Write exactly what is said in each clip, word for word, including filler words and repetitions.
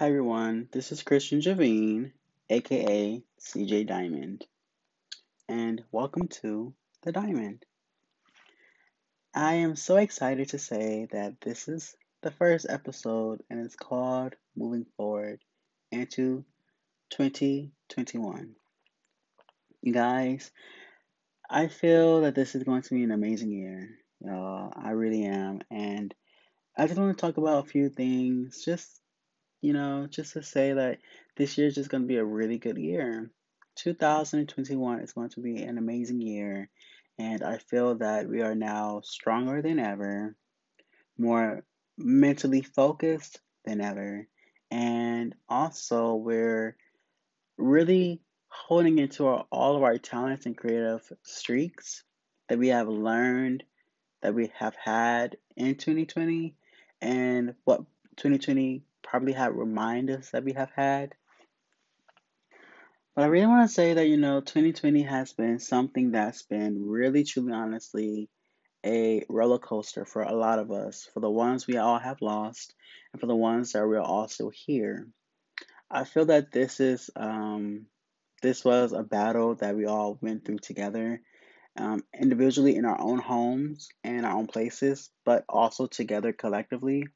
Hi everyone, this is Christian Javine, aka C J Diamond, and welcome to The Diamond. I am so excited to say that this is the first episode and it's called Moving Forward into twenty twenty-one. You guys, I feel that this is going to be an amazing year, y'all. I really am, and I just want to talk about a few things, just You know, just to say that this year is just going to be a really good year. two thousand twenty-one is going to be an amazing year. And I feel that we are now stronger than ever, more mentally focused than ever. And also we're really holding into our, all of our talents and creative streaks that we have learned, that we have had in twenty twenty, and what twenty twenty probably have remind us that we have had. But I really want to say that, you know, twenty twenty has been something that's been really, truly, honestly, a roller coaster for a lot of us, for the ones we all have lost and for the ones that we're also here. I feel that this is, um, this was a battle that we all went through together, um, individually in our own homes and our own places, but also together collectively.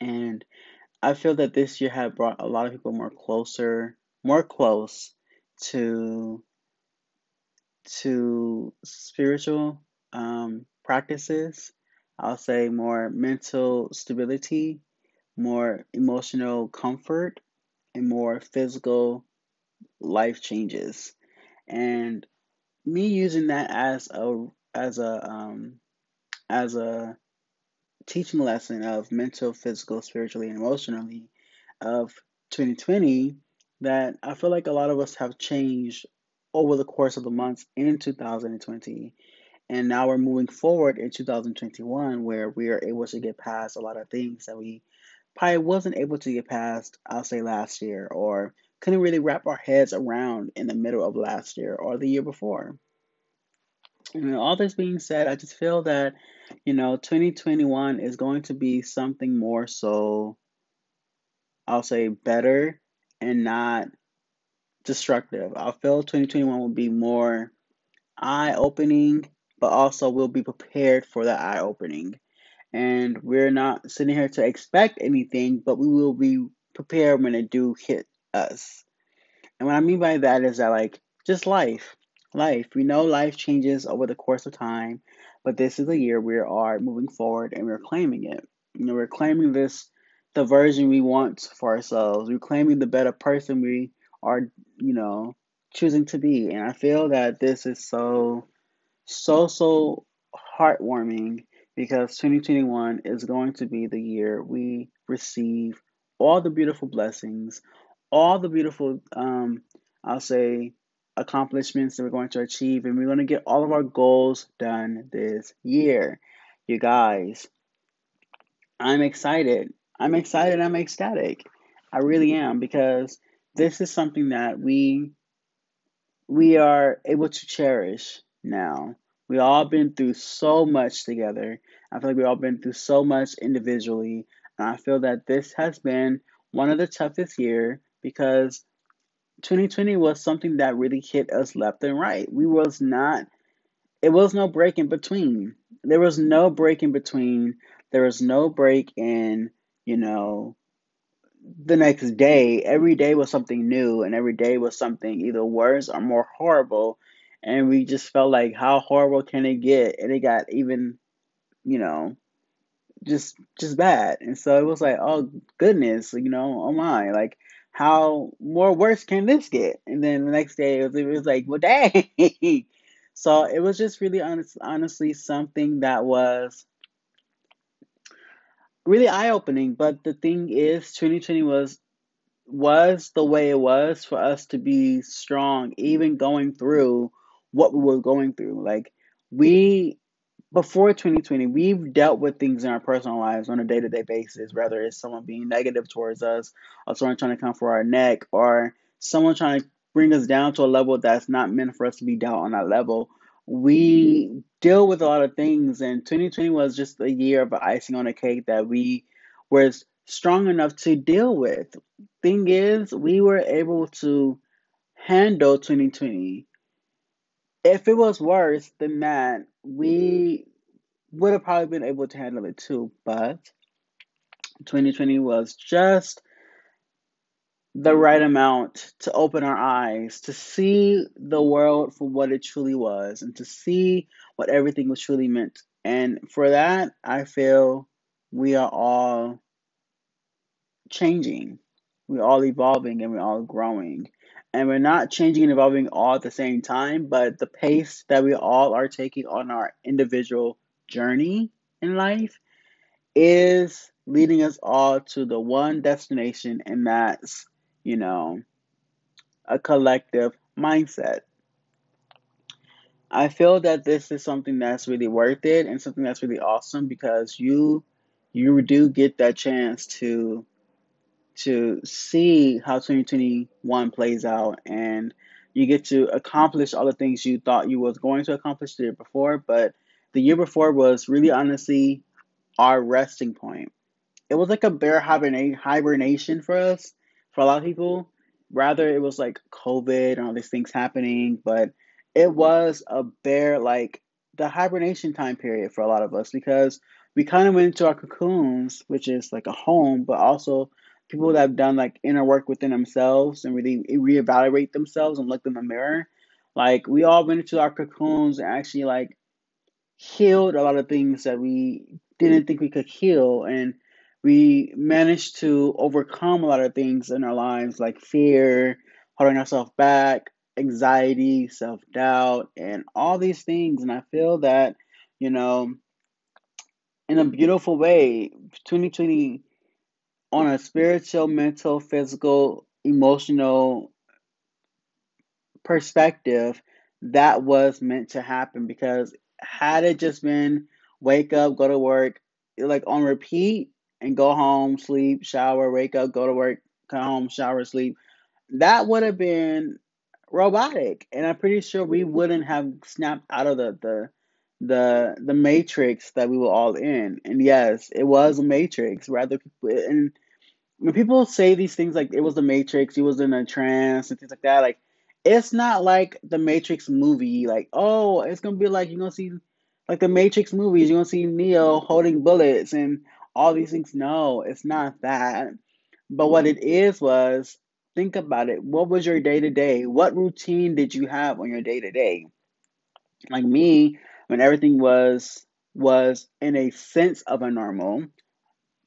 And I feel that this year has brought a lot of people more closer, more close to, to spiritual um, practices. I'll say more mental stability, more emotional comfort, and more physical life changes. And me using that as a as a um, as a teaching lesson of mental, physical, spiritually, and emotionally of twenty twenty, that I feel like a lot of us have changed over the course of the months in two thousand twenty. And now we're moving forward in two thousand twenty-one, where we are able to get past a lot of things that we probably wasn't able to get past, I'll say, last year, or couldn't really wrap our heads around in the middle of last year or the year before. And all this being said, I just feel that, you know, twenty twenty-one is going to be something more so, I'll say, better and not destructive. I feel twenty twenty-one will be more eye-opening, but also we'll be prepared for the eye-opening. And we're not sitting here to expect anything, but we will be prepared when it do hit us. And what I mean by that is that, like, just life. Life. We know life changes over the course of time, but this is a year we are moving forward and we're claiming it. You know, we're claiming this, the version we want for ourselves. We're claiming the better person we are, you know, choosing to be. And I feel that this is so, so, so heartwarming, because twenty twenty-one is going to be the year we receive all the beautiful blessings, all the beautiful, um, I'll say, accomplishments that we're going to achieve, and we're going to get all of our goals done this year. You guys, I'm excited. I'm excited. I'm ecstatic. I really am, because this is something that we we are able to cherish now. We've all been through so much together. I feel like we've all been through so much individually, and I feel that this has been one of the toughest years, because twenty twenty was something that really hit us left and right. We was not, it was no break in between. There was no break in between. There was no break in, you know, the next day. Every day was something new, and every day was something either worse or more horrible. And we just felt like, how horrible can it get? And it got even, you know, just, just bad. And so it was like, oh goodness, you know, oh my, like, how more worse can this get? And then the next day, it was, it was like, well, dang. So it was just really honest, honestly something that was really eye-opening. But the thing is, twenty twenty was was the way it was for us to be strong, even going through what we were going through. Like, we, before twenty twenty, we've dealt with things in our personal lives on a day-to-day basis, whether it's someone being negative towards us, or someone trying to come for our neck, or someone trying to bring us down to a level that's not meant for us to be down on that level. We deal with a lot of things, and twenty twenty was just a year of icing on a cake that we were strong enough to deal with. Thing is, we were able to handle twenty twenty. If it was worse than that, we would have probably been able to handle it too. But twenty twenty was just the right amount to open our eyes, to see the world for what it truly was, and to see what everything was truly meant. And for that, I feel we are all changing. We're all evolving and we're all growing. And we're not changing and evolving all at the same time, but the pace that we all are taking on our individual journey in life is leading us all to the one destination, and that's, you know, a collective mindset. I feel that this is something that's really worth it and something that's really awesome, because you you do get that chance to to see how twenty twenty-one plays out, and you get to accomplish all the things you thought you was going to accomplish the year before. But the year before was really honestly our resting point. It was like a bear hibernate, hibernation for us, for a lot of people. Rather, it was like COVID and all these things happening, but it was a bear, like the hibernation time period for a lot of us, because we kind of went into our cocoons, which is like a home, but also people that have done like inner work within themselves and really reevaluate themselves and look in the mirror. Like, we all went into our cocoons and actually like healed a lot of things that we didn't think we could heal, and we managed to overcome a lot of things in our lives, like fear, holding ourselves back, anxiety, self-doubt, and all these things. And I feel that, you know, in a beautiful way, twenty twenty, on a spiritual, mental, physical, emotional perspective, that was meant to happen. Because had it just been wake up, go to work, like on repeat, and go home, sleep, shower, wake up, go to work, come home, shower, sleep, that would have been robotic. And I'm pretty sure we wouldn't have snapped out of the the the, the matrix that we were all in. And yes, it was a matrix. Rather, and when people say these things like it was the matrix, you was in a trance and things like that, like it's not like the Matrix movie, like, oh, it's gonna be like you're gonna see like the Matrix movies, you're gonna see Neo holding bullets and all these things. No, it's not that. But what it is was, think about it. What was your day-to-day? What routine did you have on your day-to-day? Like me, when everything was was in a sense of a normal,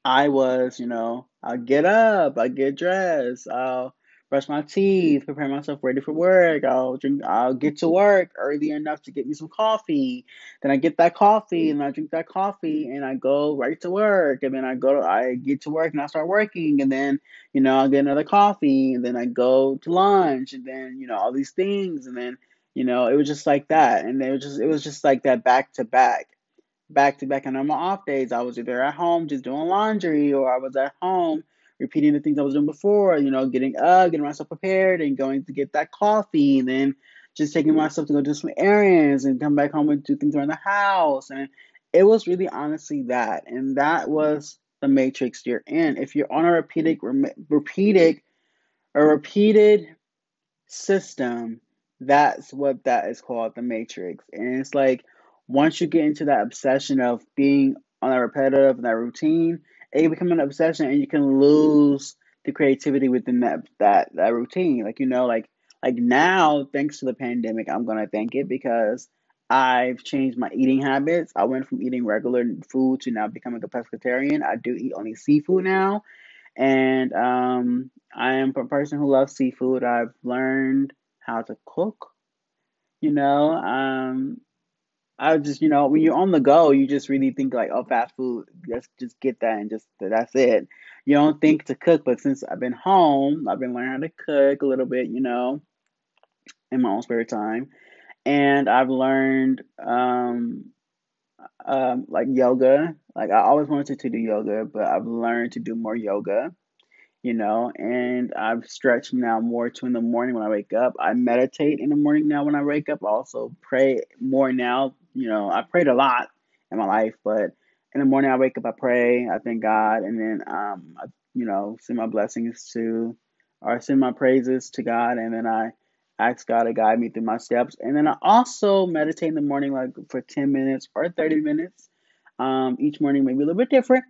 I was, you know, I'll get up, I'll get dressed, I'll brush my teeth, prepare myself ready for work. I'll drink, I'll get to work early enough to get me some coffee. Then I get that coffee and I drink that coffee and I go right to work. And then I go, to, I get to work and I start working. And then, you know, I'll get another coffee and then I go to lunch and then, you know, all these things. And then, you know, it was just like that. And it was just, it was just like that back to back, back to back. And on my off days, I was either at home just doing laundry, or I was at home repeating the things I was doing before, you know, getting up, getting myself prepared and going to get that coffee, and then just taking myself to go do some errands and come back home and do things around the house. And it was really honestly that. And that was the matrix you're in. If you're on a repeated, repeated, a repeated system, that's what that is called, the matrix. And it's like, once you get into that obsession of being on that repetitive, that routine, it becomes an obsession, and you can lose the creativity within that that, that routine. Like, you know, like like now, thanks to the pandemic, I'm going to thank it, because I've changed my eating habits. I went from eating regular food to now becoming a pescatarian. I do eat only seafood now, and um, I am a person who loves seafood. I've learned how to cook, you know, um, I just, you know, when you're on the go, you just really think like, oh, fast food, let's just get that and just, that's it. You don't think to cook, but since I've been home, I've been learning how to cook a little bit, you know, in my own spare time. And I've learned, um, um, like yoga. Like, I always wanted to do yoga, but I've learned to do more yoga, you know, and I've stretched now more to in the morning when I wake up. I meditate in the morning now when I wake up. I also pray more now. You know, I prayed a lot in my life, but in the morning I wake up, I pray, I thank God, and then um, I you know, send my blessings to, or send my praises to God, and then I ask God to guide me through my steps. And then I also meditate in the morning, like for ten minutes or thirty minutes. Um, each morning may be a little bit different,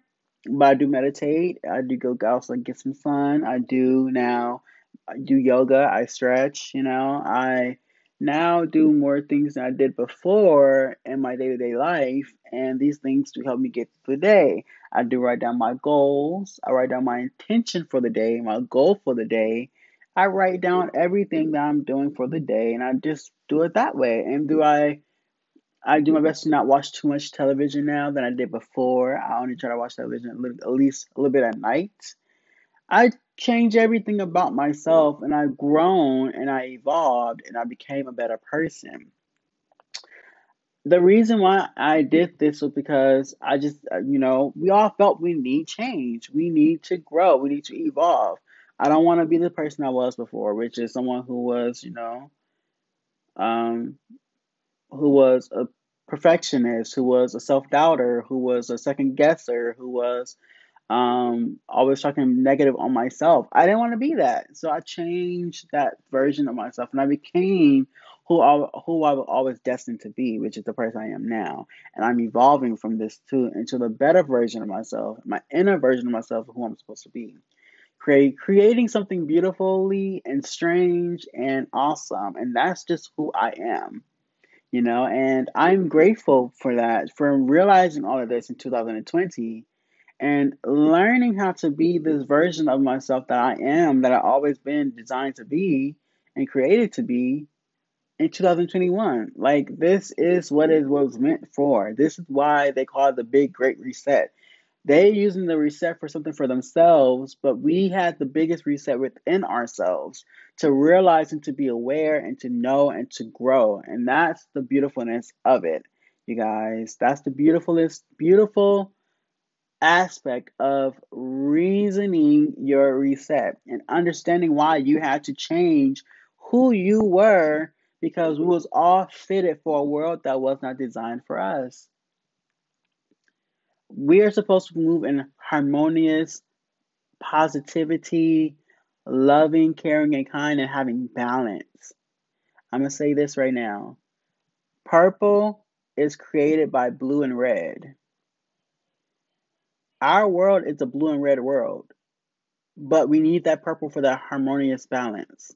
but I do meditate. I do go out, like get some sun. I do now, I do yoga. I stretch, you know, I now do more things than I did before in my day-to-day life, and these things do help me get through the day. I do write down my goals. I write down my intention for the day, my goal for the day. I write down everything that I'm doing for the day, and I just do it that way. And do I I do my best to not watch too much television now than I did before. I only try to watch television at least a little bit at night. I change everything about myself, and I've grown, and I evolved, and I became a better person. The reason why I did this was because I just, you know, we all felt we need change. We need to grow. We need to evolve. I don't want to be the person I was before, which is someone who was, you know, um, who was a perfectionist, who was a self-doubter, who was a second-guesser, who was Um, always talking negative on myself. I didn't want to be that. So I changed that version of myself, and I became who I, who I was always destined to be, which is the person I am now. And I'm evolving from this too into the better version of myself, my inner version of myself, who I'm supposed to be. Create, creating something beautifully and strange and awesome. And that's just who I am, you know, and I'm grateful for that, for realizing all of this in two thousand twenty. And learning how to be this version of myself that I am, that I've always been designed to be and created to be in two thousand twenty-one. Like, this is what it was meant for. This is why they call it the big great reset. They're using the reset for something for themselves, but we had the biggest reset within ourselves to realize and to be aware and to know and to grow. And that's the beautifulness of it, you guys. That's the beautifulest, beautiful aspect of reasoning your reset and understanding why you had to change who you were, because we was all fitted for a world that was not designed for us. We are supposed to move in harmonious positivity, loving, caring, and kind, and having balance. I'm going to say this right now. Purple is created by blue and red. Our world is a blue and red world, but we need that purple for that harmonious balance.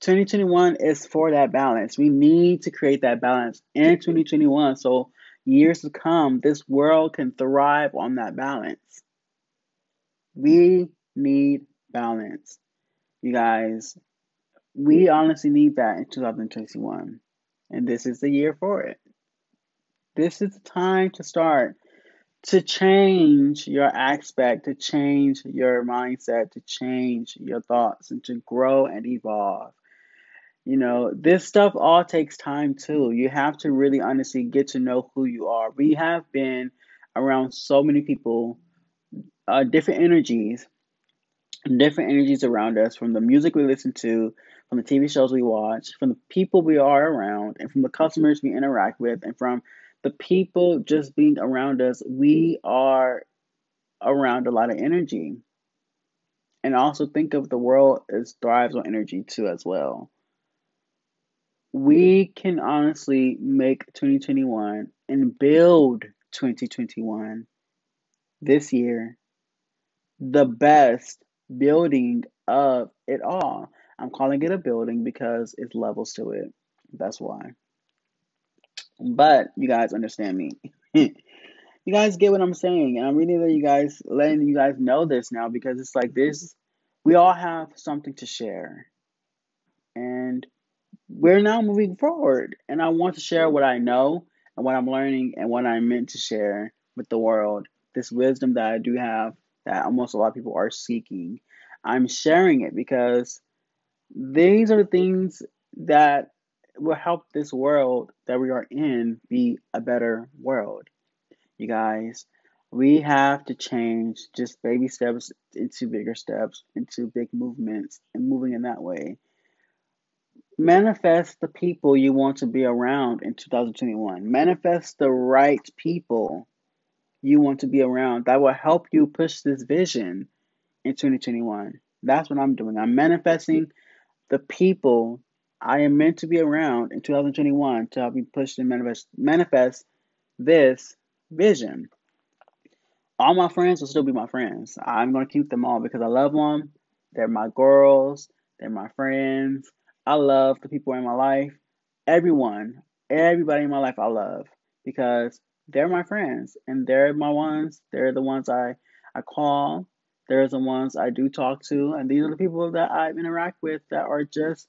twenty twenty-one is for that balance. We need to create that balance in twenty twenty-one, so years to come, this world can thrive on that balance. We need balance, you guys. We honestly need that in two thousand twenty-one, and this is the year for it. This is the time to start. To change your aspect, to change your mindset, to change your thoughts, and to grow and evolve. You know, this stuff all takes time too. You have to really honestly get to know who you are. We have been around so many people, uh, different energies, different energies around us, from the music we listen to, from the T V shows we watch, from the people we are around, and from the customers we interact with, and from the people just being around us. We are around a lot of energy. And also think of the world as thrives on energy too as well. We can honestly make twenty twenty-one and build twenty twenty-one this year the best building of it all. I'm calling it a building because it's levels to it. That's why. But you guys understand me. You guys get what I'm saying. And I'm really letting you guys, letting you guys know this now, because it's like this. We all have something to share. And we're now moving forward. And I want to share what I know and what I'm learning and what I'm meant to share with the world. This wisdom that I do have that almost a lot of people are seeking. I'm sharing it because these are the things that will help this world that we are in be a better world. You guys, we have to change just baby steps into bigger steps, into big movements, and moving in that way. Manifest the people you want to be around in two thousand twenty-one. Manifest the right people. you want to be around, that will help you push this vision in twenty twenty-one. That's what I'm doing. I'm manifesting the people I am meant to be around in two thousand twenty-one to help me push and manifest, manifest this vision. All my friends will still be my friends. I'm going to keep them all because I love them. They're my girls. They're my friends. I love the people in my life. Everyone, everybody in my life I love because they're my friends and they're my ones. They're the ones I, I call. They're the ones I do talk to. And these are the people that I interact with that are just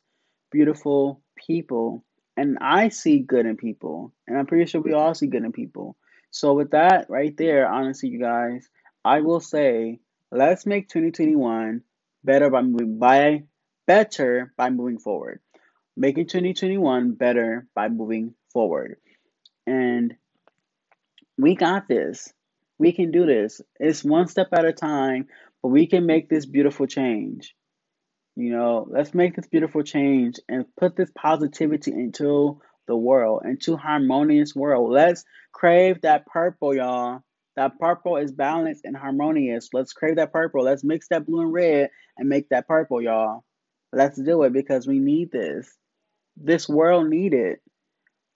beautiful people. And I see good in people. And I'm pretty sure we all see good in people. So with that right there, honestly, you guys, I will say, let's make twenty twenty-one better by moving by better by moving forward. Making twenty twenty-one better by moving forward. And we got this. We can do this. It's one step at a time, but we can make this beautiful change. You know, let's make this beautiful change and put this positivity into the world, into harmonious world. Let's crave that purple, y'all. That purple is balanced and harmonious. Let's crave that purple. Let's mix that blue and red and make that purple, y'all. Let's do it because we need this. This world needs it.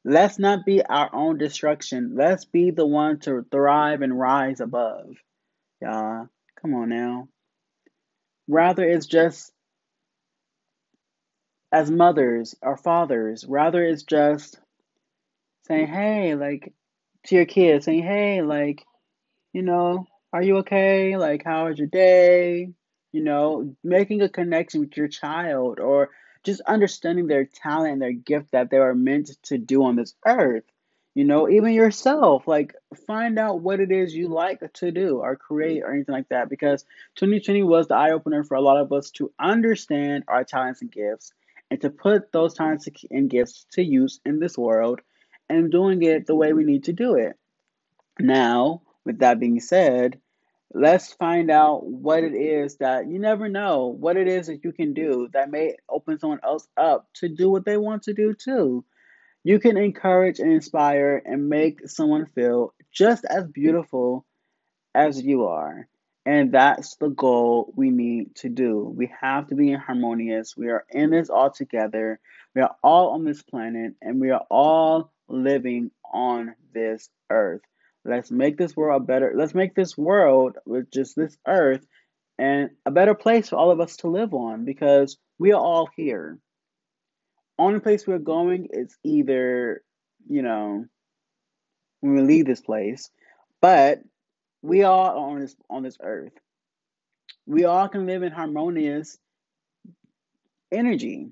Let's not be our own destruction. Let's be the one to thrive and rise above. Y'all, come on now. Rather, it's just as mothers or fathers, rather it's just saying, hey, like, to your kids, saying, hey, like, you know, are you okay? Like, how was your day? You know, making a connection with your child or just understanding their talent and their gift that they are meant to do on this earth. You know, even yourself, like, find out what it is you like to do or create or anything like that, because twenty twenty was the eye-opener for a lot of us to understand our talents and gifts, and to put those talents and gifts to use in this world and doing it the way we need to do it. Now, with that being said, let's find out what it is that you never know, what it is that you can do that may open someone else up to do what they want to do too. You can encourage and inspire and make someone feel just as beautiful as you are. And that's the goal we need to do. We have to be harmonious. We are in this all together. We are all on this planet, and we are all living on this earth. Let's make this world better. Let's make this world, with just this earth, and a better place for all of us to live on, because we are all here. Only place we're going is either, you know, when we leave this place, but we all are on this, on this earth. We all can live in harmonious energy.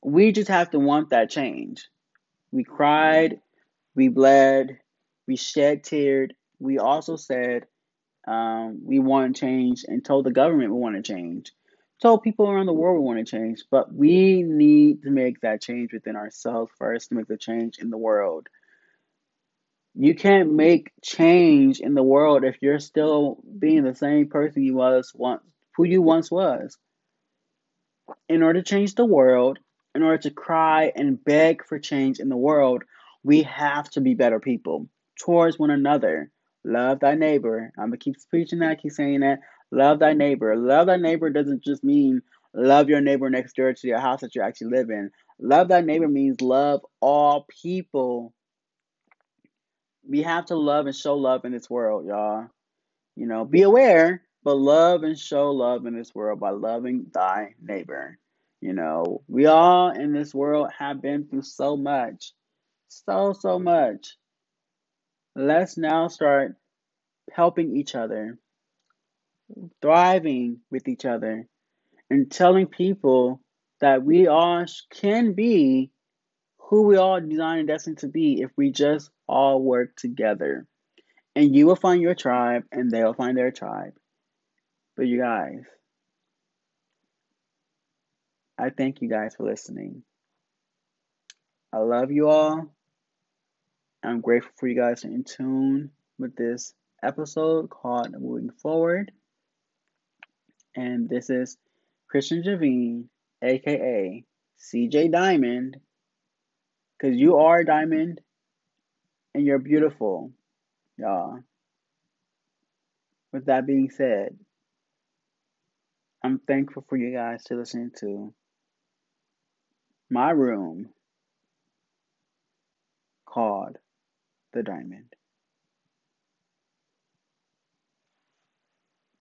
We just have to want that change. We cried, we bled, we shed tears. We also said um, we want change and told the government we want to change. Told people around the world we want to change. But we need to make that change within ourselves first to make the change in the world. You can't make change in the world if you're still being the same person you was once, who you once was. In order to change the world, in order to cry and beg for change in the world, we have to be better people towards one another. Love thy neighbor. I'm going to keep preaching that, keep saying that. Love thy neighbor. Love thy neighbor doesn't just mean love your neighbor next door to your house that you actually live in. Love thy neighbor means love all people. We have to love and show love in this world, y'all. You know, be aware, but love and show love in this world by loving thy neighbor. You know, we all in this world have been through so much. So, so much. Let's now start helping each other, thriving with each other, and telling people that we all can be who we all designed and destined to be if we just all work together. And you will find your tribe, and they will find their tribe. But you guys, I thank you guys for listening. I love you all. I'm grateful for you guys to in tune with this episode called Moving Forward. And this is Christian Javine, a k a. C J Diamond, because you are a diamond and you're beautiful. y'all. With that being said, I'm thankful for you guys to listen to my room called The Diamond.